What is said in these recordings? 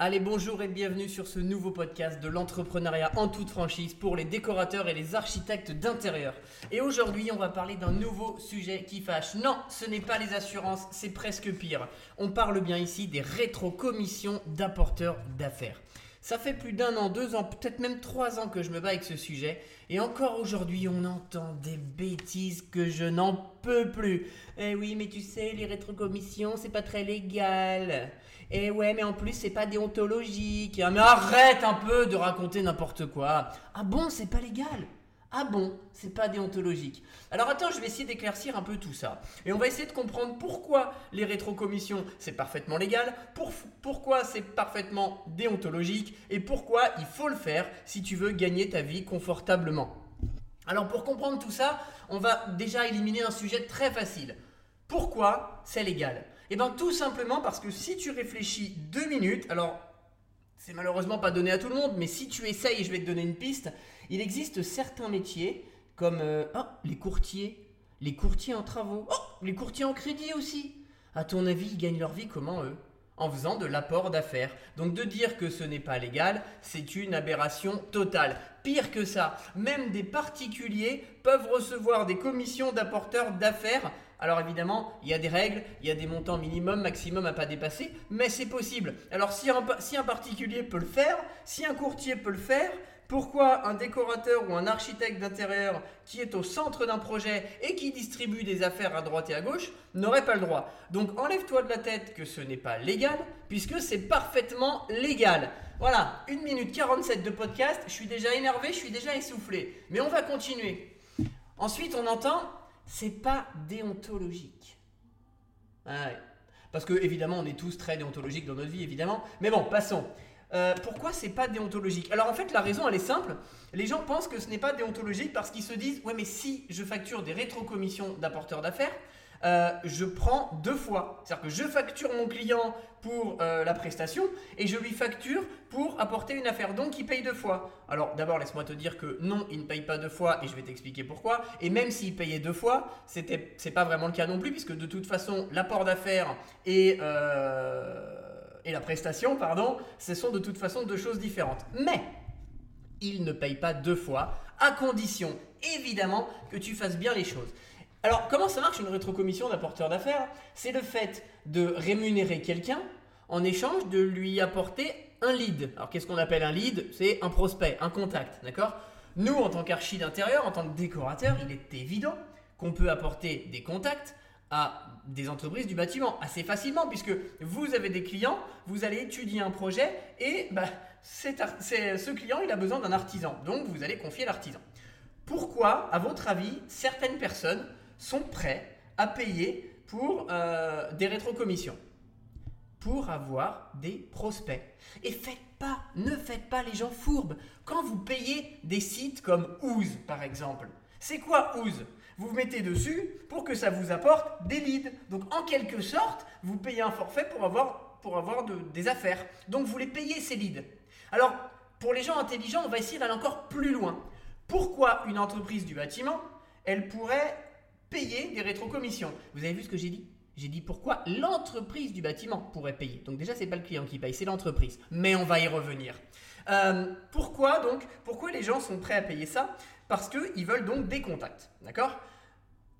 Allez, bonjour et bienvenue sur ce nouveau podcast de l'entrepreneuriat en toute franchise pour les décorateurs et les architectes d'intérieur. Et aujourd'hui, on va parler d'un nouveau sujet qui fâche. Non, ce n'est pas les assurances, c'est presque pire. On parle bien ici des rétrocommissions d'apporteurs d'affaires. Ça fait plus d'un an, 2 ans, peut-être même 3 ans que je me bats avec ce sujet. Et encore aujourd'hui, on entend des bêtises que je n'en peux plus. Eh oui, mais tu sais, les rétrocommissions, c'est pas très légal. Eh ouais, mais en plus, c'est pas déontologique. Mais arrête un peu de raconter n'importe quoi. Ah bon, c'est pas légal ? Ah bon, c'est pas déontologique. Alors attends, je vais essayer d'éclaircir un peu tout ça. Et on va essayer de comprendre pourquoi les rétrocommissions, c'est parfaitement légal, pourquoi c'est parfaitement déontologique, et pourquoi il faut le faire si tu veux gagner ta vie confortablement. Alors pour comprendre tout ça, on va déjà éliminer un sujet très facile. Pourquoi c'est légal ? Eh bien tout simplement parce que si tu réfléchis 2 minutes, alors c'est malheureusement pas donné à tout le monde, mais si tu essayes, je vais te donner une piste, il existe certains métiers comme les courtiers en travaux, les courtiers en crédit aussi. À ton avis, ils gagnent leur vie comment eux ? En faisant de l'apport d'affaires. Donc de dire que ce n'est pas légal, c'est une aberration totale. Pire que ça, même des particuliers peuvent recevoir des commissions d'apporteurs d'affaires. Alors évidemment, il y a des règles, il y a des montants minimum, maximum à pas dépasser, mais c'est possible. Alors si un particulier peut le faire, si un courtier peut le faire, pourquoi un décorateur ou un architecte d'intérieur qui est au centre d'un projet et qui distribue des affaires à droite et à gauche n'aurait pas le droit ? Donc enlève-toi de la tête que ce n'est pas légal puisque c'est parfaitement légal. Voilà, 1 minute 47 de podcast, je suis déjà énervé, je suis déjà essoufflé. Mais on va continuer. Ensuite, on entend « c'est pas déontologique ». Ah ouais. Parce que évidemment, on est tous très déontologiques dans notre vie, évidemment. Mais bon, passons. Pourquoi c'est pas déontologique ? Alors en fait la raison elle est simple, les gens pensent que ce n'est pas déontologique parce qu'ils se disent ouais mais si je facture des rétrocommissions d'apporteurs d'affaires, je prends 2 fois, c'est-à-dire que je facture mon client pour la prestation et je lui facture pour apporter une affaire, donc il paye 2 fois. Alors d'abord laisse-moi te dire que non, il ne paye pas 2 fois et je vais t'expliquer pourquoi. Et même s'il payait 2 fois, c'est pas vraiment le cas non plus puisque de toute façon l'apport d'affaires et la prestation, ce sont de toute façon 2 choses différentes. Mais il ne paye pas 2 fois, à condition, évidemment, que tu fasses bien les choses. Alors, comment ça marche une rétrocommission d'apporteur d'affaires ? C'est le fait de rémunérer quelqu'un en échange de lui apporter un lead. Alors, qu'est-ce qu'on appelle un lead ? C'est un prospect, un contact, d'accord ? Nous, en tant qu'archi d'intérieur, en tant que décorateur, il est évident qu'on peut apporter des contacts à des entreprises du bâtiment assez facilement puisque vous avez des clients, vous allez étudier un projet et ce client il a besoin d'un artisan, donc vous allez confier l'artisan. Pourquoi, à votre avis, certaines personnes sont prêtes à payer pour des rétrocommissions ? Pour avoir des prospects. Et ne faites pas les gens fourbes. Quand vous payez des sites comme Ooze par exemple, c'est quoi Ooze ? Vous mettez dessus pour que ça vous apporte des leads. Donc, en quelque sorte, vous payez un forfait pour avoir des affaires. Donc, vous les payez, ces leads. Alors, pour les gens intelligents, on va essayer d'aller encore plus loin. Pourquoi une entreprise du bâtiment, elle pourrait payer des rétrocommissions ? Vous avez vu ce que j'ai dit ? J'ai dit pourquoi l'entreprise du bâtiment pourrait payer. Donc déjà, ce n'est pas le client qui paye, c'est l'entreprise. Mais on va y revenir. Pourquoi les gens sont prêts à payer ça ? Parce qu'ils veulent donc des contacts, d'accord ?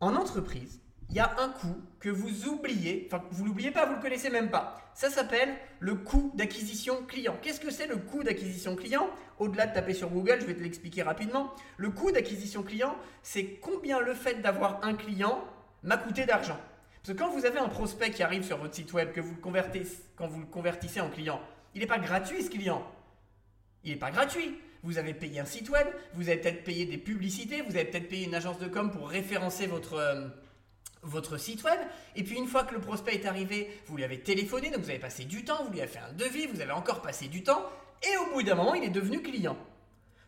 En entreprise, il y a un coût que vous oubliez, enfin vous ne l'oubliez pas, vous ne le connaissez même pas. Ça s'appelle le coût d'acquisition client. Qu'est-ce que c'est le coût d'acquisition client ? Au-delà de taper sur Google, je vais te l'expliquer rapidement. Le coût d'acquisition client, c'est combien le fait d'avoir un client m'a coûté d'argent. Parce que quand vous avez un prospect qui arrive sur votre site web, que vous le convertissez, quand vous le convertissez en client, il n'est pas gratuit ce client. Il n'est pas gratuit. Vous avez payé un site web, vous avez peut-être payé des publicités, vous avez peut-être payé une agence de com pour référencer votre site web. Et puis une fois que le prospect est arrivé, vous lui avez téléphoné, donc vous avez passé du temps, vous lui avez fait un devis, vous avez encore passé du temps. Et au bout d'un moment, il est devenu client.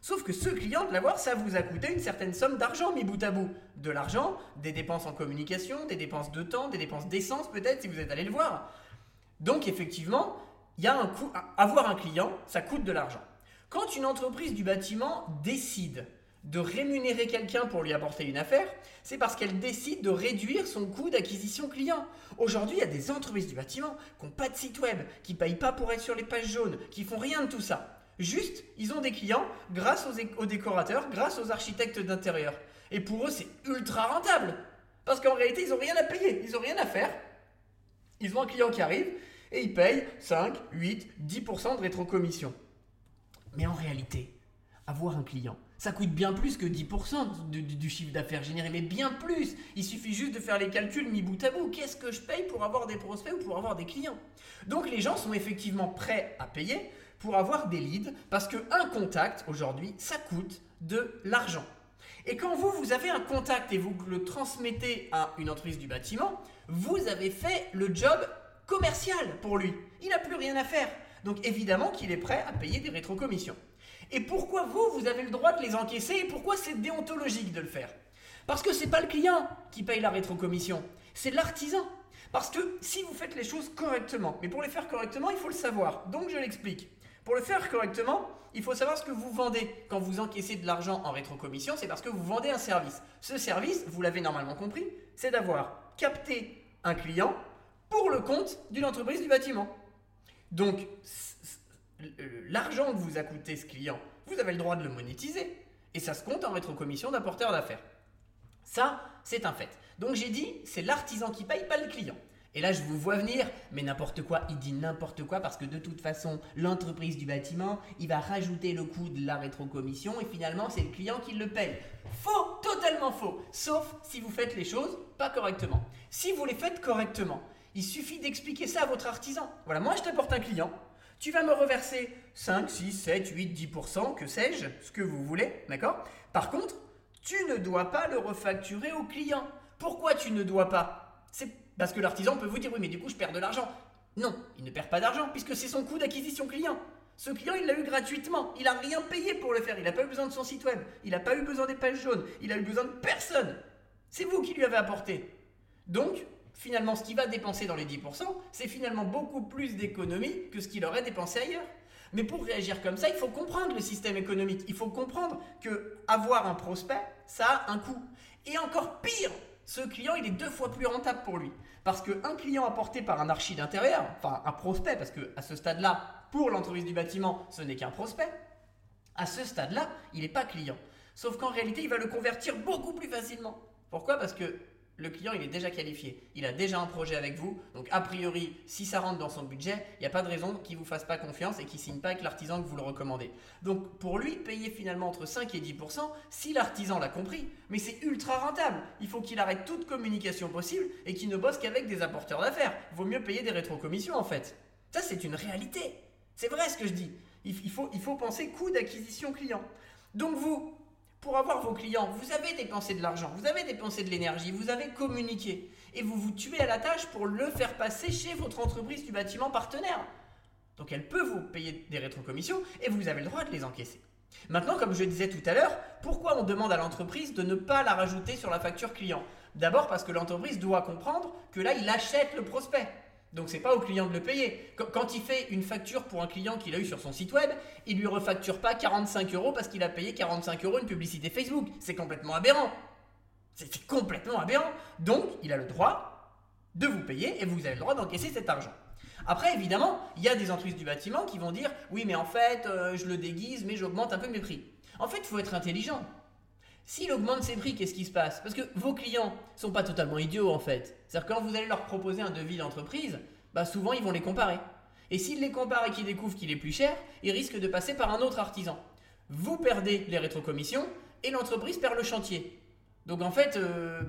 Sauf que ce client, de l'avoir, ça vous a coûté une certaine somme d'argent mis bout à bout. De l'argent, des dépenses en communication, des dépenses de temps, des dépenses d'essence peut-être si vous êtes allé le voir. Donc effectivement, il y a un coût. Avoir un client, ça coûte de l'argent. Quand une entreprise du bâtiment décide de rémunérer quelqu'un pour lui apporter une affaire, c'est parce qu'elle décide de réduire son coût d'acquisition client. Aujourd'hui, il y a des entreprises du bâtiment qui n'ont pas de site web, qui ne payent pas pour être sur les pages jaunes, qui font rien de tout ça. Juste, ils ont des clients grâce aux décorateurs, grâce aux architectes d'intérieur. Et pour eux, c'est ultra rentable. Parce qu'en réalité, ils n'ont rien à payer, ils n'ont rien à faire. Ils ont un client qui arrive et ils payent 5, 8, 10% de rétrocommission. Mais en réalité, avoir un client, ça coûte bien plus que 10% du chiffre d'affaires généré, mais bien plus. Il suffit juste de faire les calculs mis bout à bout. Qu'est-ce que je paye pour avoir des prospects ou pour avoir des clients ? Donc les gens sont effectivement prêts à payer pour avoir des leads, parce qu'un contact, aujourd'hui, ça coûte de l'argent. Et quand vous avez un contact et vous le transmettez à une entreprise du bâtiment, vous avez fait le job commercial pour lui. Il n'a plus rien à faire. Donc évidemment qu'il est prêt à payer des rétrocommissions. Et pourquoi vous avez le droit de les encaisser et pourquoi c'est déontologique de le faire ? Parce que ce n'est pas le client qui paye la rétrocommission, c'est l'artisan. Parce que si vous faites les choses correctement, mais pour les faire correctement, il faut le savoir. Donc je l'explique. Pour le faire correctement, il faut savoir ce que vous vendez. Quand vous encaissez de l'argent en rétrocommission, c'est parce que vous vendez un service. Ce service, vous l'avez normalement compris, c'est d'avoir capté un client pour le compte d'une entreprise du bâtiment. Donc, l'argent que vous a coûté ce client, vous avez le droit de le monétiser et ça se compte en rétrocommission d'un porteur d'affaires. Ça, c'est un fait. Donc j'ai dit, c'est l'artisan qui paye, pas le client. Et là, je vous vois venir, mais n'importe quoi, il dit n'importe quoi parce que de toute façon, l'entreprise du bâtiment, il va rajouter le coût de la rétrocommission et finalement, c'est le client qui le paye. Faux, totalement faux, sauf si vous faites les choses pas correctement. Si vous les faites correctement, il suffit d'expliquer ça à votre artisan. Voilà, moi, je t'apporte un client. Tu vas me reverser 5, 6, 7, 8, 10%, que sais-je, ce que vous voulez, d'accord ? Par contre, tu ne dois pas le refacturer au client. Pourquoi tu ne dois pas ? C'est parce que l'artisan peut vous dire « oui, mais du coup, je perds de l'argent ». Non, il ne perd pas d'argent puisque c'est son coût d'acquisition client. Ce client, il l'a eu gratuitement, il n'a rien payé pour le faire, il n'a pas eu besoin de son site web, il n'a pas eu besoin des pages jaunes, il n'a eu besoin de personne. C'est vous qui lui avez apporté. Donc, finalement, ce qu'il va dépenser dans les 10%, c'est finalement beaucoup plus d'économie que ce qu'il aurait dépensé ailleurs. Mais pour réagir comme ça, il faut comprendre le système économique. Il faut comprendre qu'avoir un prospect, ça a un coût. Et encore pire, ce client, il est 2 fois plus rentable pour lui. Parce qu'un client apporté par un archi d'intérieur, enfin un prospect, parce qu'à ce stade-là, pour l'entreprise du bâtiment, ce n'est qu'un prospect, à ce stade-là, il n'est pas client. Sauf qu'en réalité, il va le convertir beaucoup plus facilement. Pourquoi ? Parce que le client, il est déjà qualifié, il a déjà un projet avec vous, donc a priori, si ça rentre dans son budget, il n'y a pas de raison qu'il ne vous fasse pas confiance et qu'il ne signe pas avec l'artisan que vous le recommandez. Donc pour lui, payer finalement entre 5 et 10%, si l'artisan l'a compris, mais c'est ultra rentable. Il faut qu'il arrête toute communication possible et qu'il ne bosse qu'avec des apporteurs d'affaires. Vaut mieux payer des rétrocommissions en fait. Ça, c'est une réalité. C'est vrai ce que je dis. Il faut penser coût d'acquisition client. Donc vous, pour avoir vos clients, vous avez dépensé de l'argent, vous avez dépensé de l'énergie, vous avez communiqué et vous vous tuez à la tâche pour le faire passer chez votre entreprise du bâtiment partenaire. Donc elle peut vous payer des rétrocommissions et vous avez le droit de les encaisser. Maintenant, comme je disais tout à l'heure, pourquoi on demande à l'entreprise de ne pas la rajouter sur la facture client ? D'abord parce que l'entreprise doit comprendre que là, il achète le prospect. Donc, ce n'est pas au client de le payer. Quand il fait une facture pour un client qu'il a eu sur son site web, il ne lui refacture pas 45 € parce qu'il a payé 45 € une publicité Facebook. C'est complètement aberrant. C'est complètement aberrant. Donc, il a le droit de vous payer et vous avez le droit d'encaisser cet argent. Après, évidemment, il y a des entreprises du bâtiment qui vont dire « oui, mais en fait, je le déguise, mais j'augmente un peu mes prix ». En fait, il faut être intelligent. S'il augmente ses prix, qu'est-ce qui se passe ? Parce que vos clients ne sont pas totalement idiots en fait. C'est-à-dire que quand vous allez leur proposer un devis d'entreprise, bah souvent ils vont les comparer. Et s'ils les comparent et qu'ils découvrent qu'il est plus cher, ils risquent de passer par un autre artisan. Vous perdez les rétrocommissions et l'entreprise perd le chantier. Donc en fait,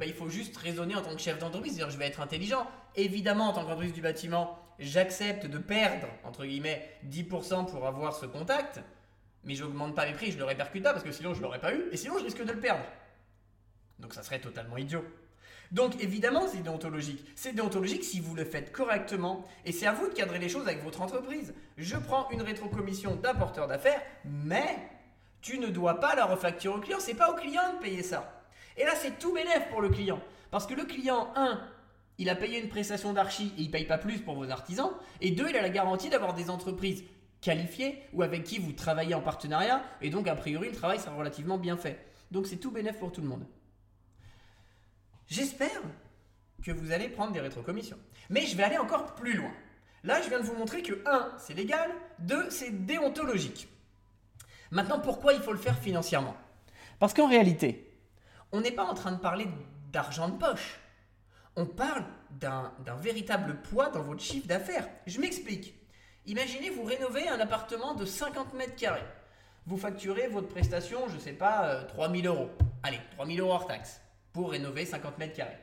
il faut juste raisonner en tant que chef d'entreprise, c'est-à-dire je vais être intelligent. Évidemment, en tant qu'entreprise du bâtiment, j'accepte de perdre, entre guillemets, 10% pour avoir ce contact. Mais je n'augmente pas les prix, je le répercute pas parce que sinon je ne l'aurais pas eu et sinon je risque de le perdre. Donc ça serait totalement idiot. Donc évidemment c'est déontologique. C'est déontologique si vous le faites correctement et c'est à vous de cadrer les choses avec votre entreprise. Je prends une rétrocommission d'un porteur d'affaires, mais tu ne dois pas la refacturer au client, c'est pas au client de payer ça. Et là c'est tout bénef pour le client parce que le client, 1, il a payé une prestation d'archi et il ne paye pas plus pour vos artisans et 2, il a la garantie d'avoir des entreprises qualifiés ou avec qui vous travaillez en partenariat et donc a priori le travail sera relativement bien fait. Donc c'est tout bénef pour tout le monde. J'espère que vous allez prendre des rétrocommissions. Mais je vais aller encore plus loin. Là, je viens de vous montrer que 1, c'est légal, 2, c'est déontologique. Maintenant, pourquoi il faut le faire financièrement ? Parce qu'en réalité, on n'est pas en train de parler d'argent de poche. On parle d'un véritable poids dans votre chiffre d'affaires. Je m'explique. Imaginez, vous rénovez un appartement de 50 mètres carrés. Vous facturez votre prestation, je ne sais pas, 3 000 euros. Allez, 3 000 euros hors taxe pour rénover 50 mètres carrés.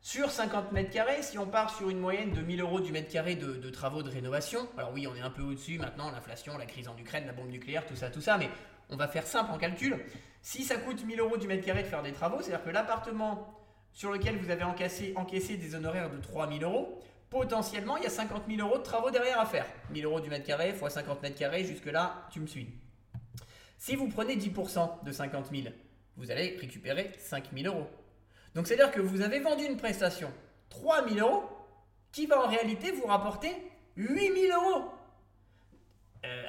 Sur 50 mètres carrés, si on part sur une moyenne de 1 000 euros du mètre carré de travaux de rénovation, alors oui, on est un peu au-dessus maintenant, l'inflation, la crise en Ukraine, la bombe nucléaire, tout ça, mais on va faire simple en calcul. Si ça coûte 1 000 euros du mètre carré de faire des travaux, c'est-à-dire que l'appartement sur lequel vous avez encaissé des honoraires de 3 000 euros, potentiellement, il y a 50 000 euros de travaux derrière à faire. 1 000 euros du mètre carré fois 50 mètres carrés, jusque-là, tu me suis. Si vous prenez 10% de 50 000, vous allez récupérer 5 000 euros. Donc, c'est-à-dire que vous avez vendu une prestation 3 000 euros qui va en réalité vous rapporter 8 000 euros.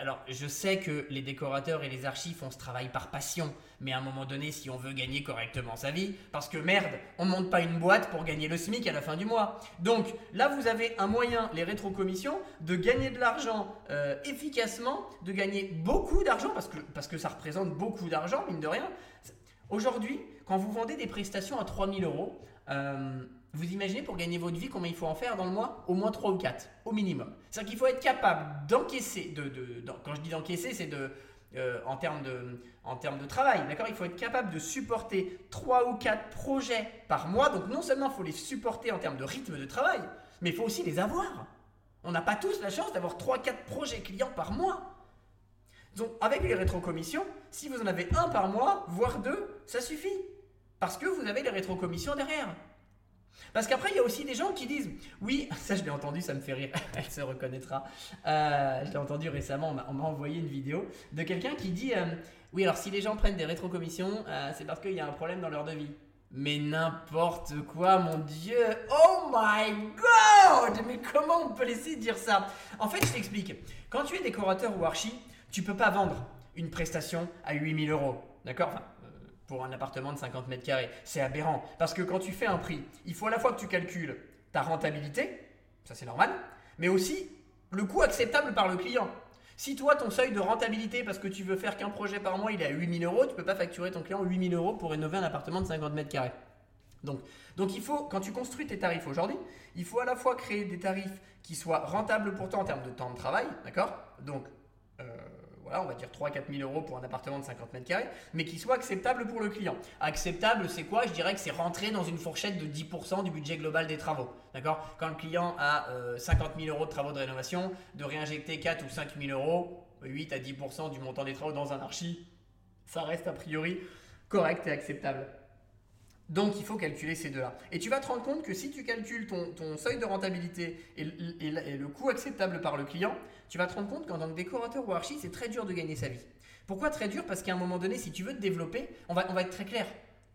Alors, je sais que les décorateurs et les archis font ce travail par passion, mais à un moment donné, si on veut gagner correctement sa vie, parce que merde, on ne monte pas une boîte pour gagner le SMIC à la fin du mois. Donc là, vous avez un moyen, les rétrocommissions, de gagner de l'argent efficacement, de gagner beaucoup d'argent, parce que ça représente beaucoup d'argent, mine de rien. Aujourd'hui, quand vous vendez des prestations à 3 000 euros, vous imaginez pour gagner votre vie combien il faut en faire dans le mois ? Au moins 3 ou 4, au minimum. C'est-à-dire qu'il faut être capable d'encaisser, quand je dis d'encaisser, c'est en termes de travail, d'accord ? Il faut être capable de supporter 3 ou 4 projets par mois. Donc non seulement il faut les supporter en termes de rythme de travail, mais il faut aussi les avoir. On n'a pas tous la chance d'avoir 3-4 projets clients par mois. Donc avec les rétrocommissions, si vous en avez un par mois, voire 2, ça suffit. Parce que vous avez les rétrocommissions derrière. Parce qu'après, il y a aussi des gens qui disent « Oui, ça je l'ai entendu, ça me fait rire, elle se reconnaîtra. » Je l'ai entendu récemment, on m'a envoyé une vidéo de quelqu'un qui dit « Oui, alors si les gens prennent des rétrocommissions, c'est parce qu'il y a un problème dans leur devis. » Mais n'importe quoi, mon Dieu. Oh my God! Mais comment on peut laisser dire ça? En fait, je t'explique. Quand tu es décorateur ou archi, tu peux pas vendre une prestation à 8 000 euros, d'accord? Enfin, pour un appartement de 50 mètres carrés. C'est aberrant parce que quand tu fais un prix, il faut à la fois que tu calcules ta rentabilité, ça c'est normal, mais aussi le coût acceptable par le client. Si toi, ton seuil de rentabilité, parce que tu veux faire qu'un projet par mois, il est à 8 000 euros, tu ne peux pas facturer ton client 8 000 euros pour rénover un appartement de 50 mètres carrés. Donc il faut, quand tu construis tes tarifs aujourd'hui, il faut à la fois créer des tarifs qui soient rentables pour toi en termes de temps de travail, d'accord? Donc, voilà, on va dire 3-4 000 euros pour un appartement de 50 mètres carrés, mais qui soit acceptable pour le client. Acceptable, c'est quoi? Je dirais que c'est rentrer dans une fourchette de 10% du budget global des travaux. D'accord? Quand le client a 50 000 euros de travaux de rénovation, de réinjecter 4 ou 5 000 euros, 8 à 10% du montant des travaux dans un archi, ça reste a priori correct et acceptable. Donc, il faut calculer ces deux-là. Et tu vas te rendre compte que si tu calcules ton seuil de rentabilité et le coût acceptable par le client, tu vas te rendre compte qu'en tant que décorateur ou archi, c'est très dur de gagner sa vie. Pourquoi très dur ? Parce qu'à un moment donné, si tu veux te développer, on va être très clair,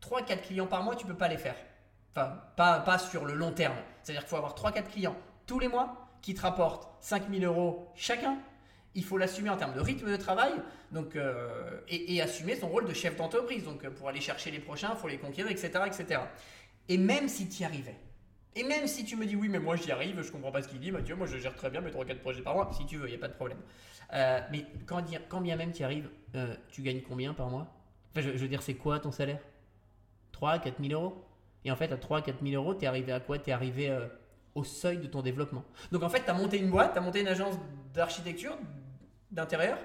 3-4 clients par mois, tu ne peux pas les faire. Enfin, pas sur le long terme. C'est-à-dire qu'il faut avoir 3-4 clients tous les mois qui te rapportent 5 000 euros chacun. Il faut l'assumer en termes de rythme de travail, donc, et assumer son rôle de chef d'entreprise. Donc, pour aller chercher les prochains, il faut les conquérir, etc., etc. Et même si tu y arrivais, et même si tu me dis « Oui, mais moi, j'y arrive, je comprends pas ce qu'il dit, Mathieu, moi, je gère très bien mes 3-4 projets par mois. » Si tu veux, il n'y a pas de problème. Mais quand bien même tu y arrives, tu gagnes combien par mois ? Enfin, je veux dire, c'est quoi ton salaire ? 3 000 à 4 000 euros ? Et en fait, à 3 000 à 4 000 euros, tu es arrivé à quoi ? Tu es arrivé au seuil de ton développement. Donc, en fait, tu as monté une boîte, tu as monté une agence d'architecture, d'intérieur,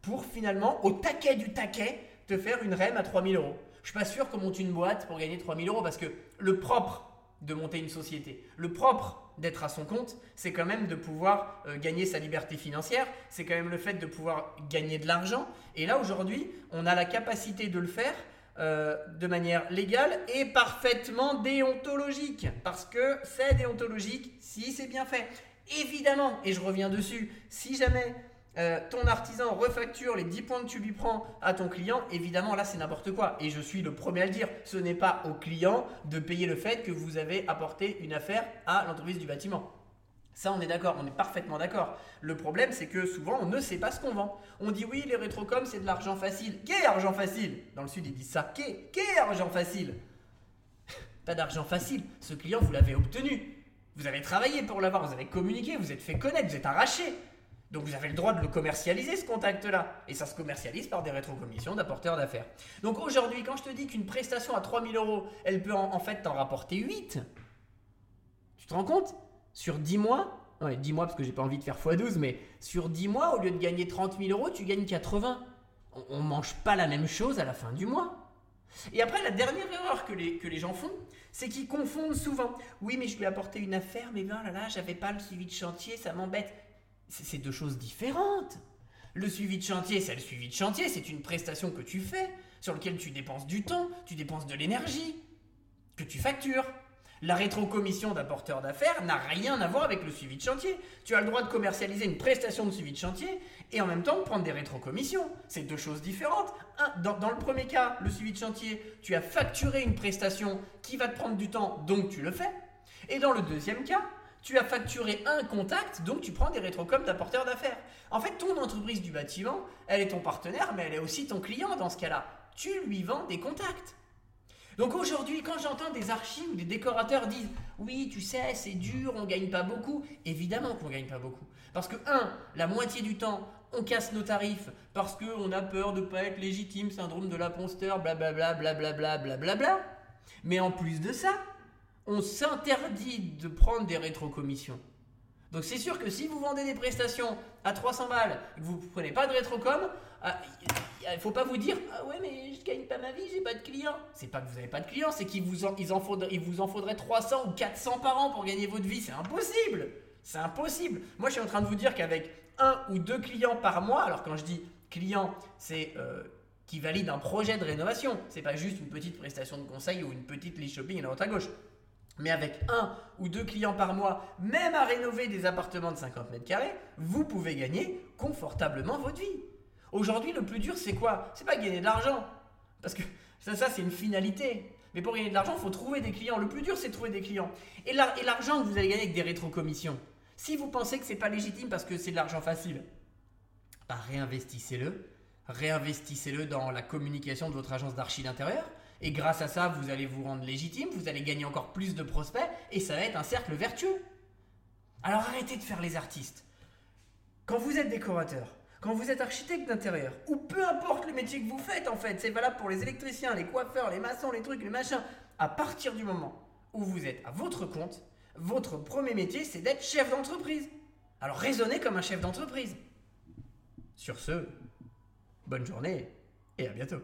pour finalement, au taquet du taquet, te faire une REM à 3 000 euros. Je suis pas sûr qu'on monte une boîte pour gagner 3 000 euros, parce que le propre de monter une société, le propre d'être à son compte, c'est quand même de pouvoir gagner sa liberté financière, c'est quand même le fait de pouvoir gagner de l'argent. Et là, aujourd'hui, on a la capacité de le faire de manière légale et parfaitement déontologique, parce que c'est déontologique si c'est bien fait. Évidemment, et je reviens dessus, si jamais ton artisan refacture les 10 points que tu lui prends à ton client, évidemment là c'est n'importe quoi, et je suis le premier à le dire, ce n'est pas au client de payer le fait que vous avez apporté une affaire à l'entreprise du bâtiment. Ça, on est d'accord, on est parfaitement d'accord. Le problème, c'est que souvent, on ne sait pas ce qu'on vend. On dit oui, les rétrocoms, c'est de l'argent facile. Qu'est argent facile ? Dans le Sud, ils disent ça. Qu'est argent facile ? Pas d'argent facile. Ce client, vous l'avez obtenu. Vous avez travaillé pour l'avoir, vous avez communiqué, vous êtes fait connaître, vous êtes arraché. Donc vous avez le droit de le commercialiser, ce contact-là. Et ça se commercialise par des rétrocommissions d'apporteurs d'affaires. Donc aujourd'hui, quand je te dis qu'une prestation à 3 000 €, elle peut en fait t'en rapporter 8, tu te rends compte ? Sur 10 mois, ouais, 10 mois parce que j'ai pas envie de faire x12, mais sur 10 mois, au lieu de gagner 30 000 €, tu gagnes 80. On mange pas la même chose à la fin du mois. Et après, la dernière erreur que les gens font, c'est qu'ils confondent souvent. Oui, mais je lui ai apporté une affaire, mais ben là, j'avais pas le suivi de chantier, ça m'embête. C'est deux choses différentes. Le suivi de chantier, c'est le suivi de chantier, c'est une prestation que tu fais, sur laquelle tu dépenses du temps, tu dépenses de l'énergie, que tu factures. La rétrocommission d'apporteur d'affaires n'a rien à voir avec le suivi de chantier. Tu as le droit de commercialiser une prestation de suivi de chantier et en même temps de prendre des rétrocommissions. C'est deux choses différentes. Dans le premier cas, le suivi de chantier, tu as facturé une prestation qui va te prendre du temps, donc tu le fais. Et dans le deuxième cas, tu as facturé un contact, donc tu prends des rétrocoms d'apporteur d'affaires. En fait, ton entreprise du bâtiment, elle est ton partenaire, mais elle est aussi ton client dans ce cas-là. Tu lui vends des contacts. Donc aujourd'hui, quand j'entends des archis ou des décorateurs dire « Oui, tu sais, c'est dur, on ne gagne pas beaucoup », évidemment qu'on ne gagne pas beaucoup. Parce que 1, la moitié du temps, on casse nos tarifs parce qu'on a peur de ne pas être légitime, syndrome de l'imposteur, blablabla, blablabla, blablabla. Mais en plus de ça, on s'interdit de prendre des rétrocommissions. Donc c'est sûr que si vous vendez des prestations à 300 € et que vous ne prenez pas de rétrocom, il ne faut pas vous dire « Ah ouais, mais je ne gagne pas ma vie, je n'ai pas de clients ». C'est pas que vous n'avez pas de clients, c'est qu'il vous en faudrait 300 ou 400 par an pour gagner votre vie. C'est impossible. C'est impossible. Moi, je suis en train de vous dire qu'avec 1 ou 2 clients par mois, alors quand je dis « client », c'est qui valide un projet de rénovation. Ce n'est pas juste une petite prestation de conseil ou une petite liste shopping à droite à gauche. Mais avec 1 ou 2 clients par mois, même à rénover des appartements de 50 mètres carrés, vous pouvez gagner confortablement votre vie. Aujourd'hui, le plus dur, c'est quoi ? C'est pas gagner de l'argent. Parce que ça c'est une finalité. Mais pour gagner de l'argent, il faut trouver des clients. Le plus dur, c'est de trouver des clients. Et l'argent que vous allez gagner avec des rétrocommissions, si vous pensez que c'est pas légitime parce que c'est de l'argent facile, bah réinvestissez-le. Réinvestissez-le dans la communication de votre agence d'archi d'intérieur. Et grâce à ça, vous allez vous rendre légitime, vous allez gagner encore plus de prospects et ça va être un cercle vertueux. Alors arrêtez de faire les artistes. Quand vous êtes décorateur, quand vous êtes architecte d'intérieur, ou peu importe le métier que vous faites en fait, c'est valable pour les électriciens, les coiffeurs, les maçons, les trucs, les machins. À partir du moment où vous êtes à votre compte, votre premier métier, c'est d'être chef d'entreprise. Alors raisonnez comme un chef d'entreprise. Sur ce, bonne journée et à bientôt.